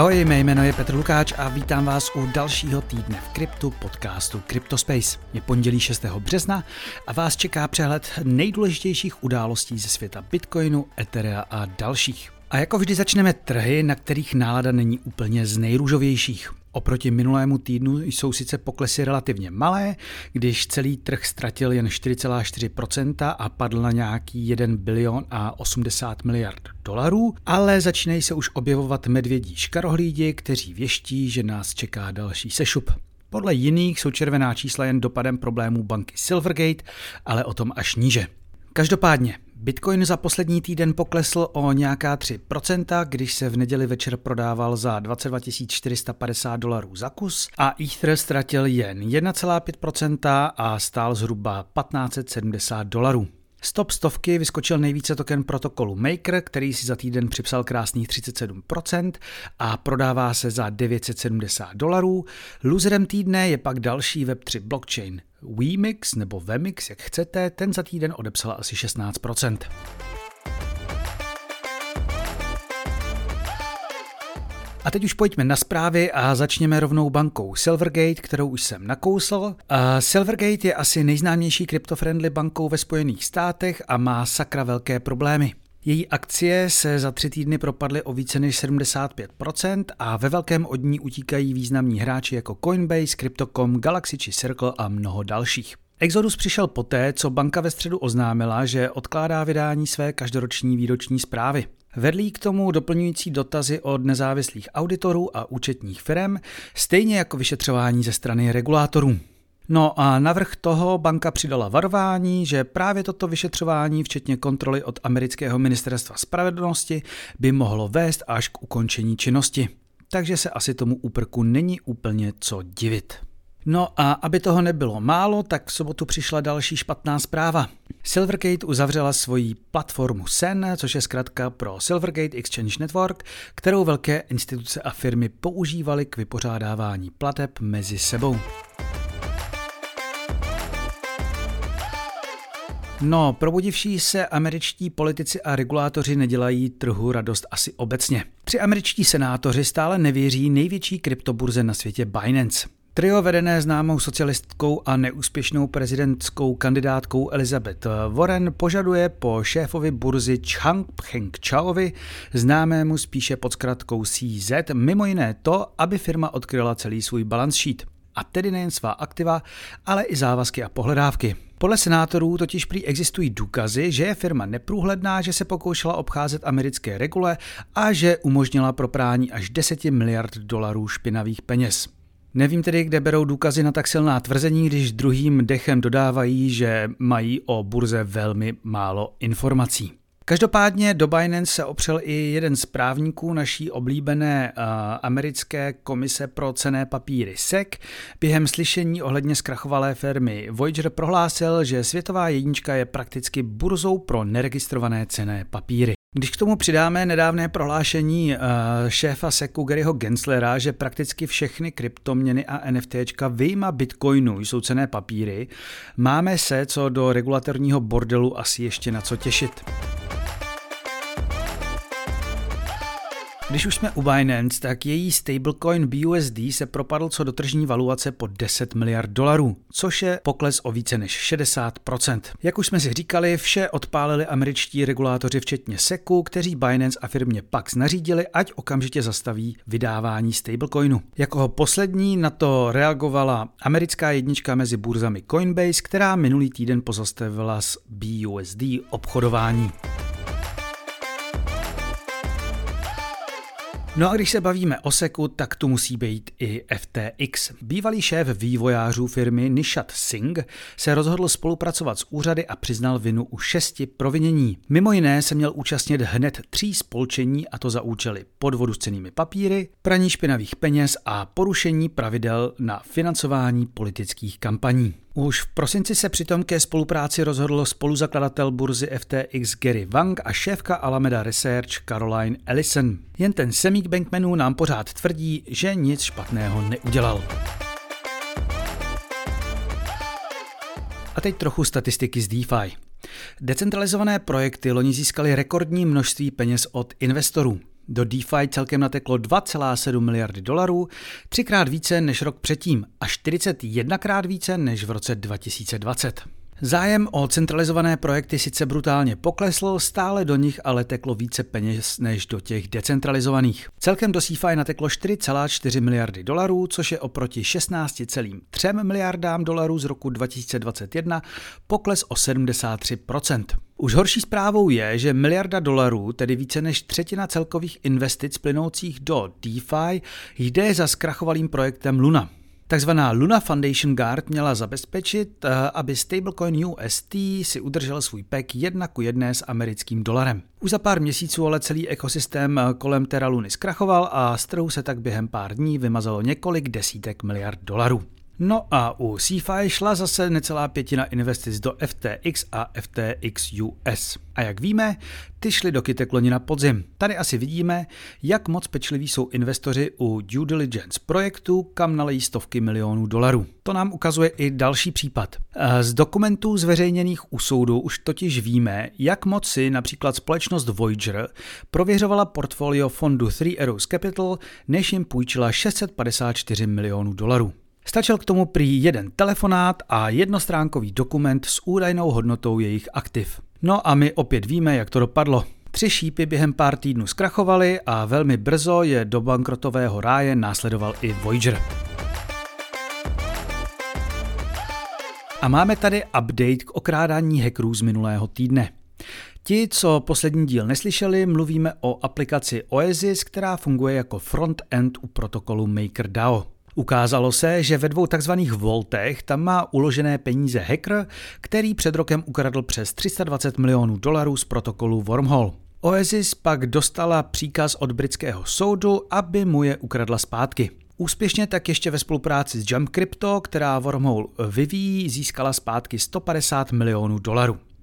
Ahoj, mé jméno je Petr Lukáč a vítám vás u dalšího týdne v kryptu podcastu Cryptospace. Je pondělí 6. března a vás čeká přehled nejdůležitějších událostí ze světa Bitcoinu, Ethera a dalších. A jako vždy začneme trhy, na kterých nálada není úplně z nejrůžovějších. Oproti minulému týdnu jsou sice poklesy relativně malé, když celý trh ztratil jen 4,4% a padl na nějaký 1 bilion a 80 miliard dolarů, ale začínají se už objevovat medvědí škarohlídi, kteří věští, že nás čeká další sešup. Podle jiných jsou červená čísla jen dopadem problémů banky Silvergate, ale o tom až níže. Každopádně, Bitcoin za poslední týden poklesl o nějaká 3%, když se v neděli večer prodával za $22,450 za kus a Ether ztratil jen 1,5% a stál zhruba $1,570. Z top stovky vyskočil nejvíce token protokolu Maker, který si za týden připsal krásných 37% a prodává se za $970. Loserem týdne je pak další Web3 blockchain WeMix nebo WeMix, jak chcete, ten za týden odepsal asi 16%. A teď už pojďme na zprávy a začněme rovnou bankou Silvergate, kterou už jsem nakousl. Silvergate je asi nejznámější crypto-friendly bankou ve Spojených státech a má sakra velké problémy. Její akcie se za 3 týdny propadly o více než 75% a ve velkém od ní utíkají významní hráči jako Coinbase, Crypto.com, Galaxy či Circle a mnoho dalších. Exodus přišel poté, co banka ve středu oznámila, že odkládá vydání své každoroční výroční zprávy. Vedlí k tomu doplňující dotazy od nezávislých auditorů a účetních firm, stejně jako vyšetřování ze strany regulátorů. No a navrch toho banka přidala varování, že právě toto vyšetřování, včetně kontroly od amerického ministerstva spravedlnosti, by mohlo vést až k ukončení činnosti. Takže se asi tomu úprku není úplně co divit. No a aby toho nebylo málo, tak v sobotu přišla další špatná zpráva. Silvergate uzavřela svoji platformu SEN, což je zkratka pro Silvergate Exchange Network, kterou velké instituce a firmy používaly k vypořádávání plateb mezi sebou. No, probudivší se američtí politici a regulátoři nedělají trhu radost asi obecně. 3 američtí senátoři stále nevěří největší kryptoburze na světě Binance. Trio vedené známou socialistkou a neúspěšnou prezidentskou kandidátkou Elizabeth Warren požaduje po šéfovi burzy Changpeng Zhaovi, známému spíše pod zkratkou CZ, mimo jiné to, aby firma odkryla celý svůj balance sheet. A tedy nejen svá aktiva, ale i závazky a pohledávky. Podle senátorů totiž prý existují důkazy, že je firma neprůhledná, že se pokoušela obcházet americké regule a že umožnila proprání až 10 miliard dolarů špinavých peněz. Nevím tedy, kde berou důkazy na tak silná tvrzení, když druhým dechem dodávají, že mají o burze velmi málo informací. Každopádně do Binance se opřel i jeden z právníků naší oblíbené americké komise pro cenné papíry SEC. Během slyšení ohledně zkrachovalé firmy Voyager prohlásil, že světová jednička je prakticky burzou pro neregistrované cenné papíry. Když k tomu přidáme nedávné prohlášení šéfa SECu Garyho Genslera, že prakticky všechny kryptoměny a NFTčka vyjma Bitcoinu jsou cenné papíry, máme se co do regulatorního bordelu asi ještě na co těšit. Když už jsme u Binance, tak její stablecoin BUSD se propadl co do tržní valuace po 10 miliard dolarů, což je pokles o více než 60%. Jak už jsme si říkali, vše odpálili američtí regulátoři včetně SECu, kteří Binance a firmě Pax nařídili, ať okamžitě zastaví vydávání stablecoinu. Jako poslední na to reagovala americká jednička mezi burzami Coinbase, která minulý týden pozastavila s BUSD obchodování. No a když se bavíme o SECu, tak tu musí být i FTX. Bývalý šéf vývojářů firmy Nishat Singh se rozhodl spolupracovat s úřady a přiznal vinu u 6 provinění. Mimo jiné se měl účastnit hned 3 spolčení, a to za účely podvodu s cennými papíry, praní špinavých peněz a porušení pravidel na financování politických kampaní. Už v prosinci se přitom ke spolupráci rozhodl spoluzakladatel burzy FTX Gary Wang a šéfka Alameda Research Caroline Ellison. Jen ten semík bankmanů nám pořád tvrdí, že nic špatného neudělal. A teď trochu statistiky z DeFi. Decentralizované projekty loni získaly rekordní množství peněz od investorů. Do DeFi celkem nateklo $2,7 miliardy, třikrát více než rok předtím a 41krát více než v roce 2020. Zájem o centralizované projekty sice brutálně poklesl, stále do nich ale teklo více peněz než do těch decentralizovaných. Celkem do DeFi nateklo $4,4 miliardy, což je oproti $16,3 miliardám z roku 2021 pokles o 73%. Už horší zprávou je, že $1 miliarda, tedy více než třetina celkových investic plynoucích do DeFi, jde za zkrachovalým projektem Luna. Takzvaná Luna Foundation Guard měla zabezpečit, aby stablecoin UST si udržel svůj peg 1:1 s americkým dolarem. Už za pár měsíců ale celý ekosystém kolem Terra Luny zkrachoval a z trhu se tak během pár dní vymazalo několik desítek miliard dolarů. No a u DeFi šla zase necelá pětina investic do FTX a FTX US. A jak víme, ty šly do kytek loni na podzim. Tady asi vidíme, jak moc pečliví jsou investoři u due diligence projektu, kam nalejí stovky milionů dolarů. To nám ukazuje i další případ. Z dokumentů zveřejněných u soudu už totiž víme, jak moc si například společnost Voyager prověřovala portfolio fondu Three Arrows Capital, než jim půjčila $654 milionů. Stačil k tomu prý jeden telefonát a jednostránkový dokument s údajnou hodnotou jejich aktiv. No a my opět víme, jak to dopadlo. 3 šípy během pár týdnů zkrachovaly a velmi brzo je do bankrotového ráje následoval i Voyager. A máme tady update k okrádání hackerů z minulého týdne. Ti, co poslední díl neslyšeli, mluvíme o aplikaci Oasis, která funguje jako frontend u protokolu MakerDAO. Ukázalo se, že ve 2 takzvaných voltech tam má uložené peníze hacker, který před rokem ukradl přes $320 milionů z protokolu Wormhole. Oasis pak dostala příkaz od britského soudu, aby mu je ukradla zpátky. Úspěšně tak ještě ve spolupráci s Jump Crypto, která Wormhole vyvíjí, získala zpátky $150 milionů.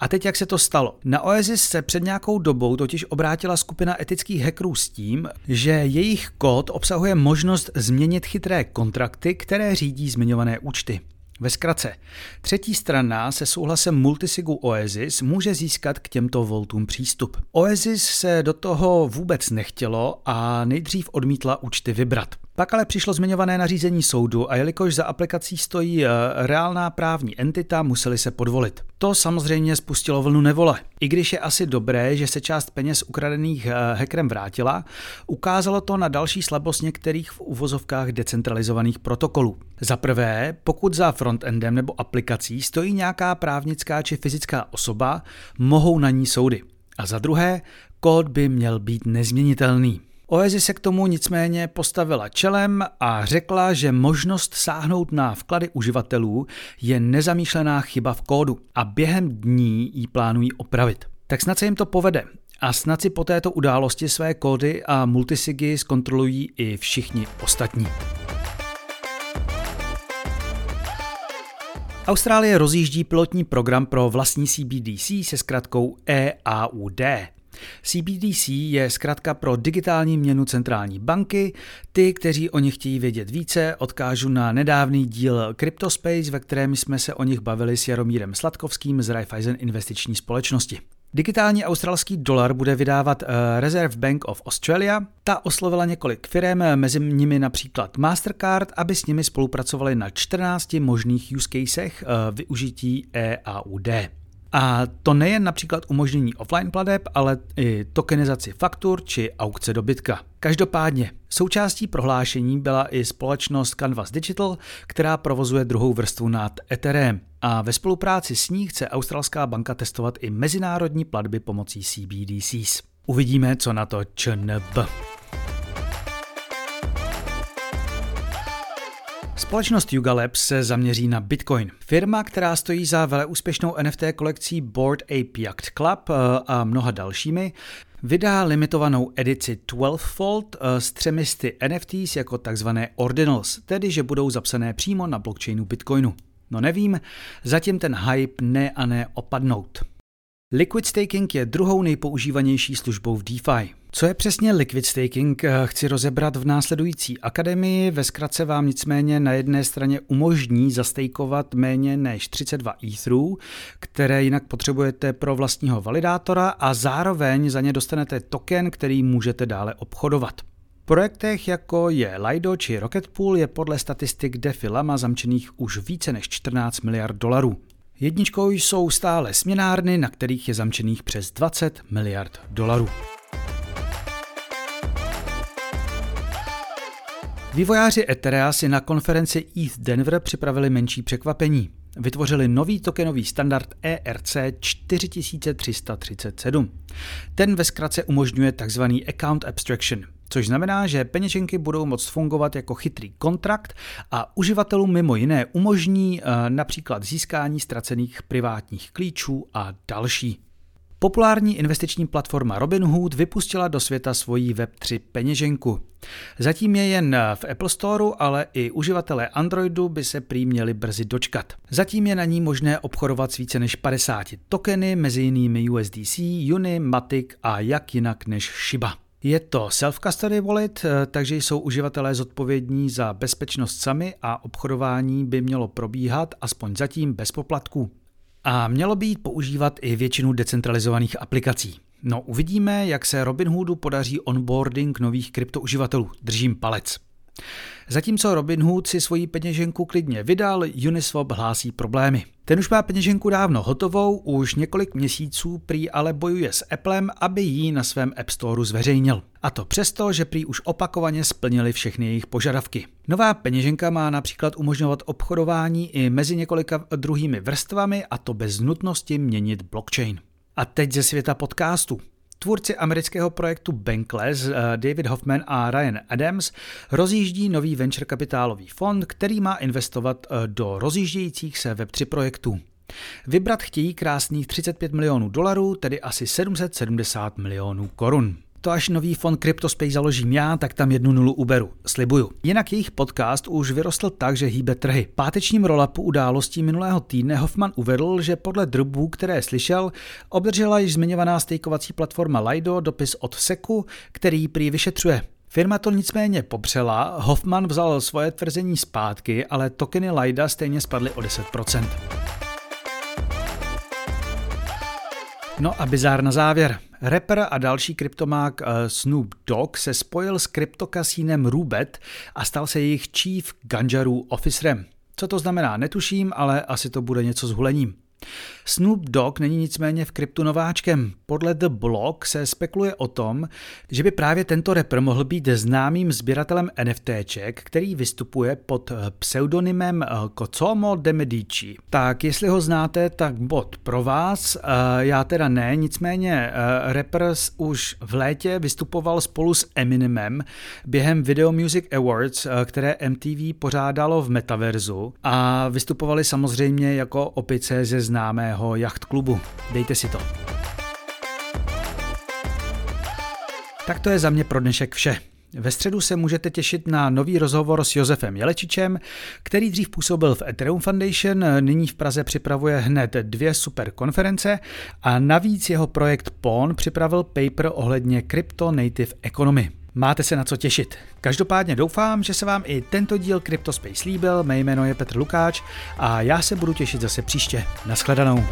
A teď jak se to stalo? Na Oasis se před nějakou dobou totiž obrátila skupina etických hackerů s tím, že jejich kód obsahuje možnost změnit chytré kontrakty, které řídí zmiňované účty. Ve zkratce, třetí strana se souhlasem multisigu Oasis může získat k těmto voltům přístup. Oasis se do toho vůbec nechtělo a nejdřív odmítla účty vybrat. Pak ale přišlo zmiňované nařízení soudu a jelikož za aplikací stojí reálná právní entita, museli se podvolit. To samozřejmě spustilo vlnu nevole. I když je asi dobré, že se část peněz ukradených hackerem vrátila, ukázalo to na další slabost některých v uvozovkách decentralizovaných protokolů. Za prvé, pokud za frontendem nebo aplikací stojí nějaká právnická či fyzická osoba, mohou na ní soudy. A za druhé, kód by měl být nezměnitelný. Oasis se k tomu nicméně postavila čelem a řekla, že možnost sáhnout na vklady uživatelů je nezamýšlená chyba v kódu a během dní ji plánují opravit. Tak snad se jim to povede a snad si po této události své kódy a multisigy zkontrolují i všichni ostatní. Austrálie rozjíždí pilotní program pro vlastní CBDC se zkratkou EAUD. CBDC je zkratka pro digitální měnu centrální banky. Ty, kteří o nich chtějí vědět více, odkážu na nedávný díl Cryptospace, ve kterém jsme se o nich bavili s Jaromírem Sladkovským z Raiffeisen investiční společnosti. Digitální australský dolar bude vydávat Reserve Bank of Australia. Ta oslovila několik firem, mezi nimi například Mastercard, aby s nimi spolupracovali na 14 možných use casech využití EAUD. A to nejen například umožnění offline plateb, ale i tokenizaci faktur či aukce dobytka. Každopádně součástí prohlášení byla i společnost Canvas Digital, která provozuje druhou vrstvu nad Etherem. A ve spolupráci s ní chce australská banka testovat i mezinárodní platby pomocí CBDCs. Uvidíme, co na to ČNB. Společnost Yuga Labs se zaměří na Bitcoin. Firma, která stojí za veleúspěšnou NFT kolekcí Bored Ape Yacht Club a mnoha dalšími, vydá limitovanou edici 12-fold s 300 NFTs jako takzvané ordinals, tedy že budou zapsané přímo na blockchainu Bitcoinu. No nevím, zatím ten hype ne a ne opadnout. Liquid Staking je druhou nejpoužívanější službou v DeFi. Co je přesně Liquid Staking, chci rozebrat v následující akademii, ve zkratce vám nicméně na jedné straně umožní zastakovat méně než 32 Etherů, které jinak potřebujete pro vlastního validátora a zároveň za ně dostanete token, který můžete dále obchodovat. V projektech jako je Lido či Rocketpool je podle statistik DeFi Lama zamčených už více než 14 miliard dolarů. Jedničkou jsou stále směnárny, na kterých je zamčených přes 20 miliard dolarů. Vývojáři Ethera si na konferenci ETH Denver připravili menší překvapení. Vytvořili nový tokenový standard ERC 4337. Ten ve zkratce umožňuje tzv. Account Abstraction, což znamená, že peněženky budou moct fungovat jako chytrý kontrakt a uživatelům mimo jiné umožní například získání ztracených privátních klíčů a další. Populární investiční platforma Robinhood vypustila do světa svoji Web3 peněženku. Zatím je jen v Apple Store, ale i uživatelé Androidu by se prý měli brzy dočkat. Zatím je na ní možné obchodovat s více než 50 tokeny, mezi jinými USDC, Uni, Matic a jak jinak než Shiba. Je to self-custody wallet, takže jsou uživatelé zodpovědní za bezpečnost sami a obchodování by mělo probíhat aspoň zatím bez poplatků. A mělo by jít používat i většinu decentralizovaných aplikací. No uvidíme, jak se Robinhoodu podaří onboarding nových kryptouživatelů. Držím palec. Zatímco Robinhood si svoji peněženku klidně vydal, Uniswap hlásí problémy. Ten už má peněženku dávno hotovou, už několik měsíců prý ale bojuje s Applem, aby ji na svém App Store zveřejnil. A to přesto, že prý už opakovaně splnili všechny jejich požadavky. Nová peněženka má například umožňovat obchodování i mezi několika druhými vrstvami a to bez nutnosti měnit blockchain. A teď ze světa podcastů. Tvůrci amerického projektu Bankless, David Hoffman a Ryan Adams, rozjíždí nový venture kapitálový fond, který má investovat do rozjíždějících se Web3 projektů. Vybrat chtějí krásných 35 milionů dolarů, tedy asi 770 milionů korun. To až nový fond Cryptospace založím já, tak tam 1-0 uberu, slibuju. Jinak jejich podcast už vyrostl tak, že hýbe trhy. V pátečním roll-upu událostí minulého týdne Hoffman uvedl, že podle drbů, které slyšel, obdržela již zmiňovaná stejkovací platforma Lido dopis od SECu, který prý vyšetřuje. Firma to nicméně popřela, Hoffman vzal svoje tvrzení zpátky, ale tokeny Lida stejně spadly o 10%. No a bizár na závěr. Rapper a další kryptomák Snoop Dogg se spojil s kryptokasínem Rubet a stal se jejich chief ganjaru officerem. Co to znamená, netuším, ale asi to bude něco s hulením. Snoop Dogg není nicméně v kryptu nováčkem. Podle The Block se spekuluje o tom, že by právě tento rapper mohl být známým sběratelem NFTček, který vystupuje pod pseudonymem Kocomo de Medici. Tak jestli ho znáte, tak bod pro vás, já teda ne, nicméně rapper už v létě vystupoval spolu s Eminem během Video Music Awards, které MTV pořádalo v metaverzu a vystupovali samozřejmě jako opice ze známého jachtklubu. Dejte si to. Tak to je za mě pro dnešek vše. Ve středu se můžete těšit na nový rozhovor s Josefem Jelečičem, který dřív působil v Ethereum Foundation, nyní v Praze připravuje hned 2 super konference a navíc jeho projekt PON připravil paper ohledně Crypto Native Economy. Máte se na co těšit. Každopádně doufám, že se vám i tento díl Cryptospace líbil, mé jméno je Petr Lukáč a já se budu těšit zase příště. Naschledanou.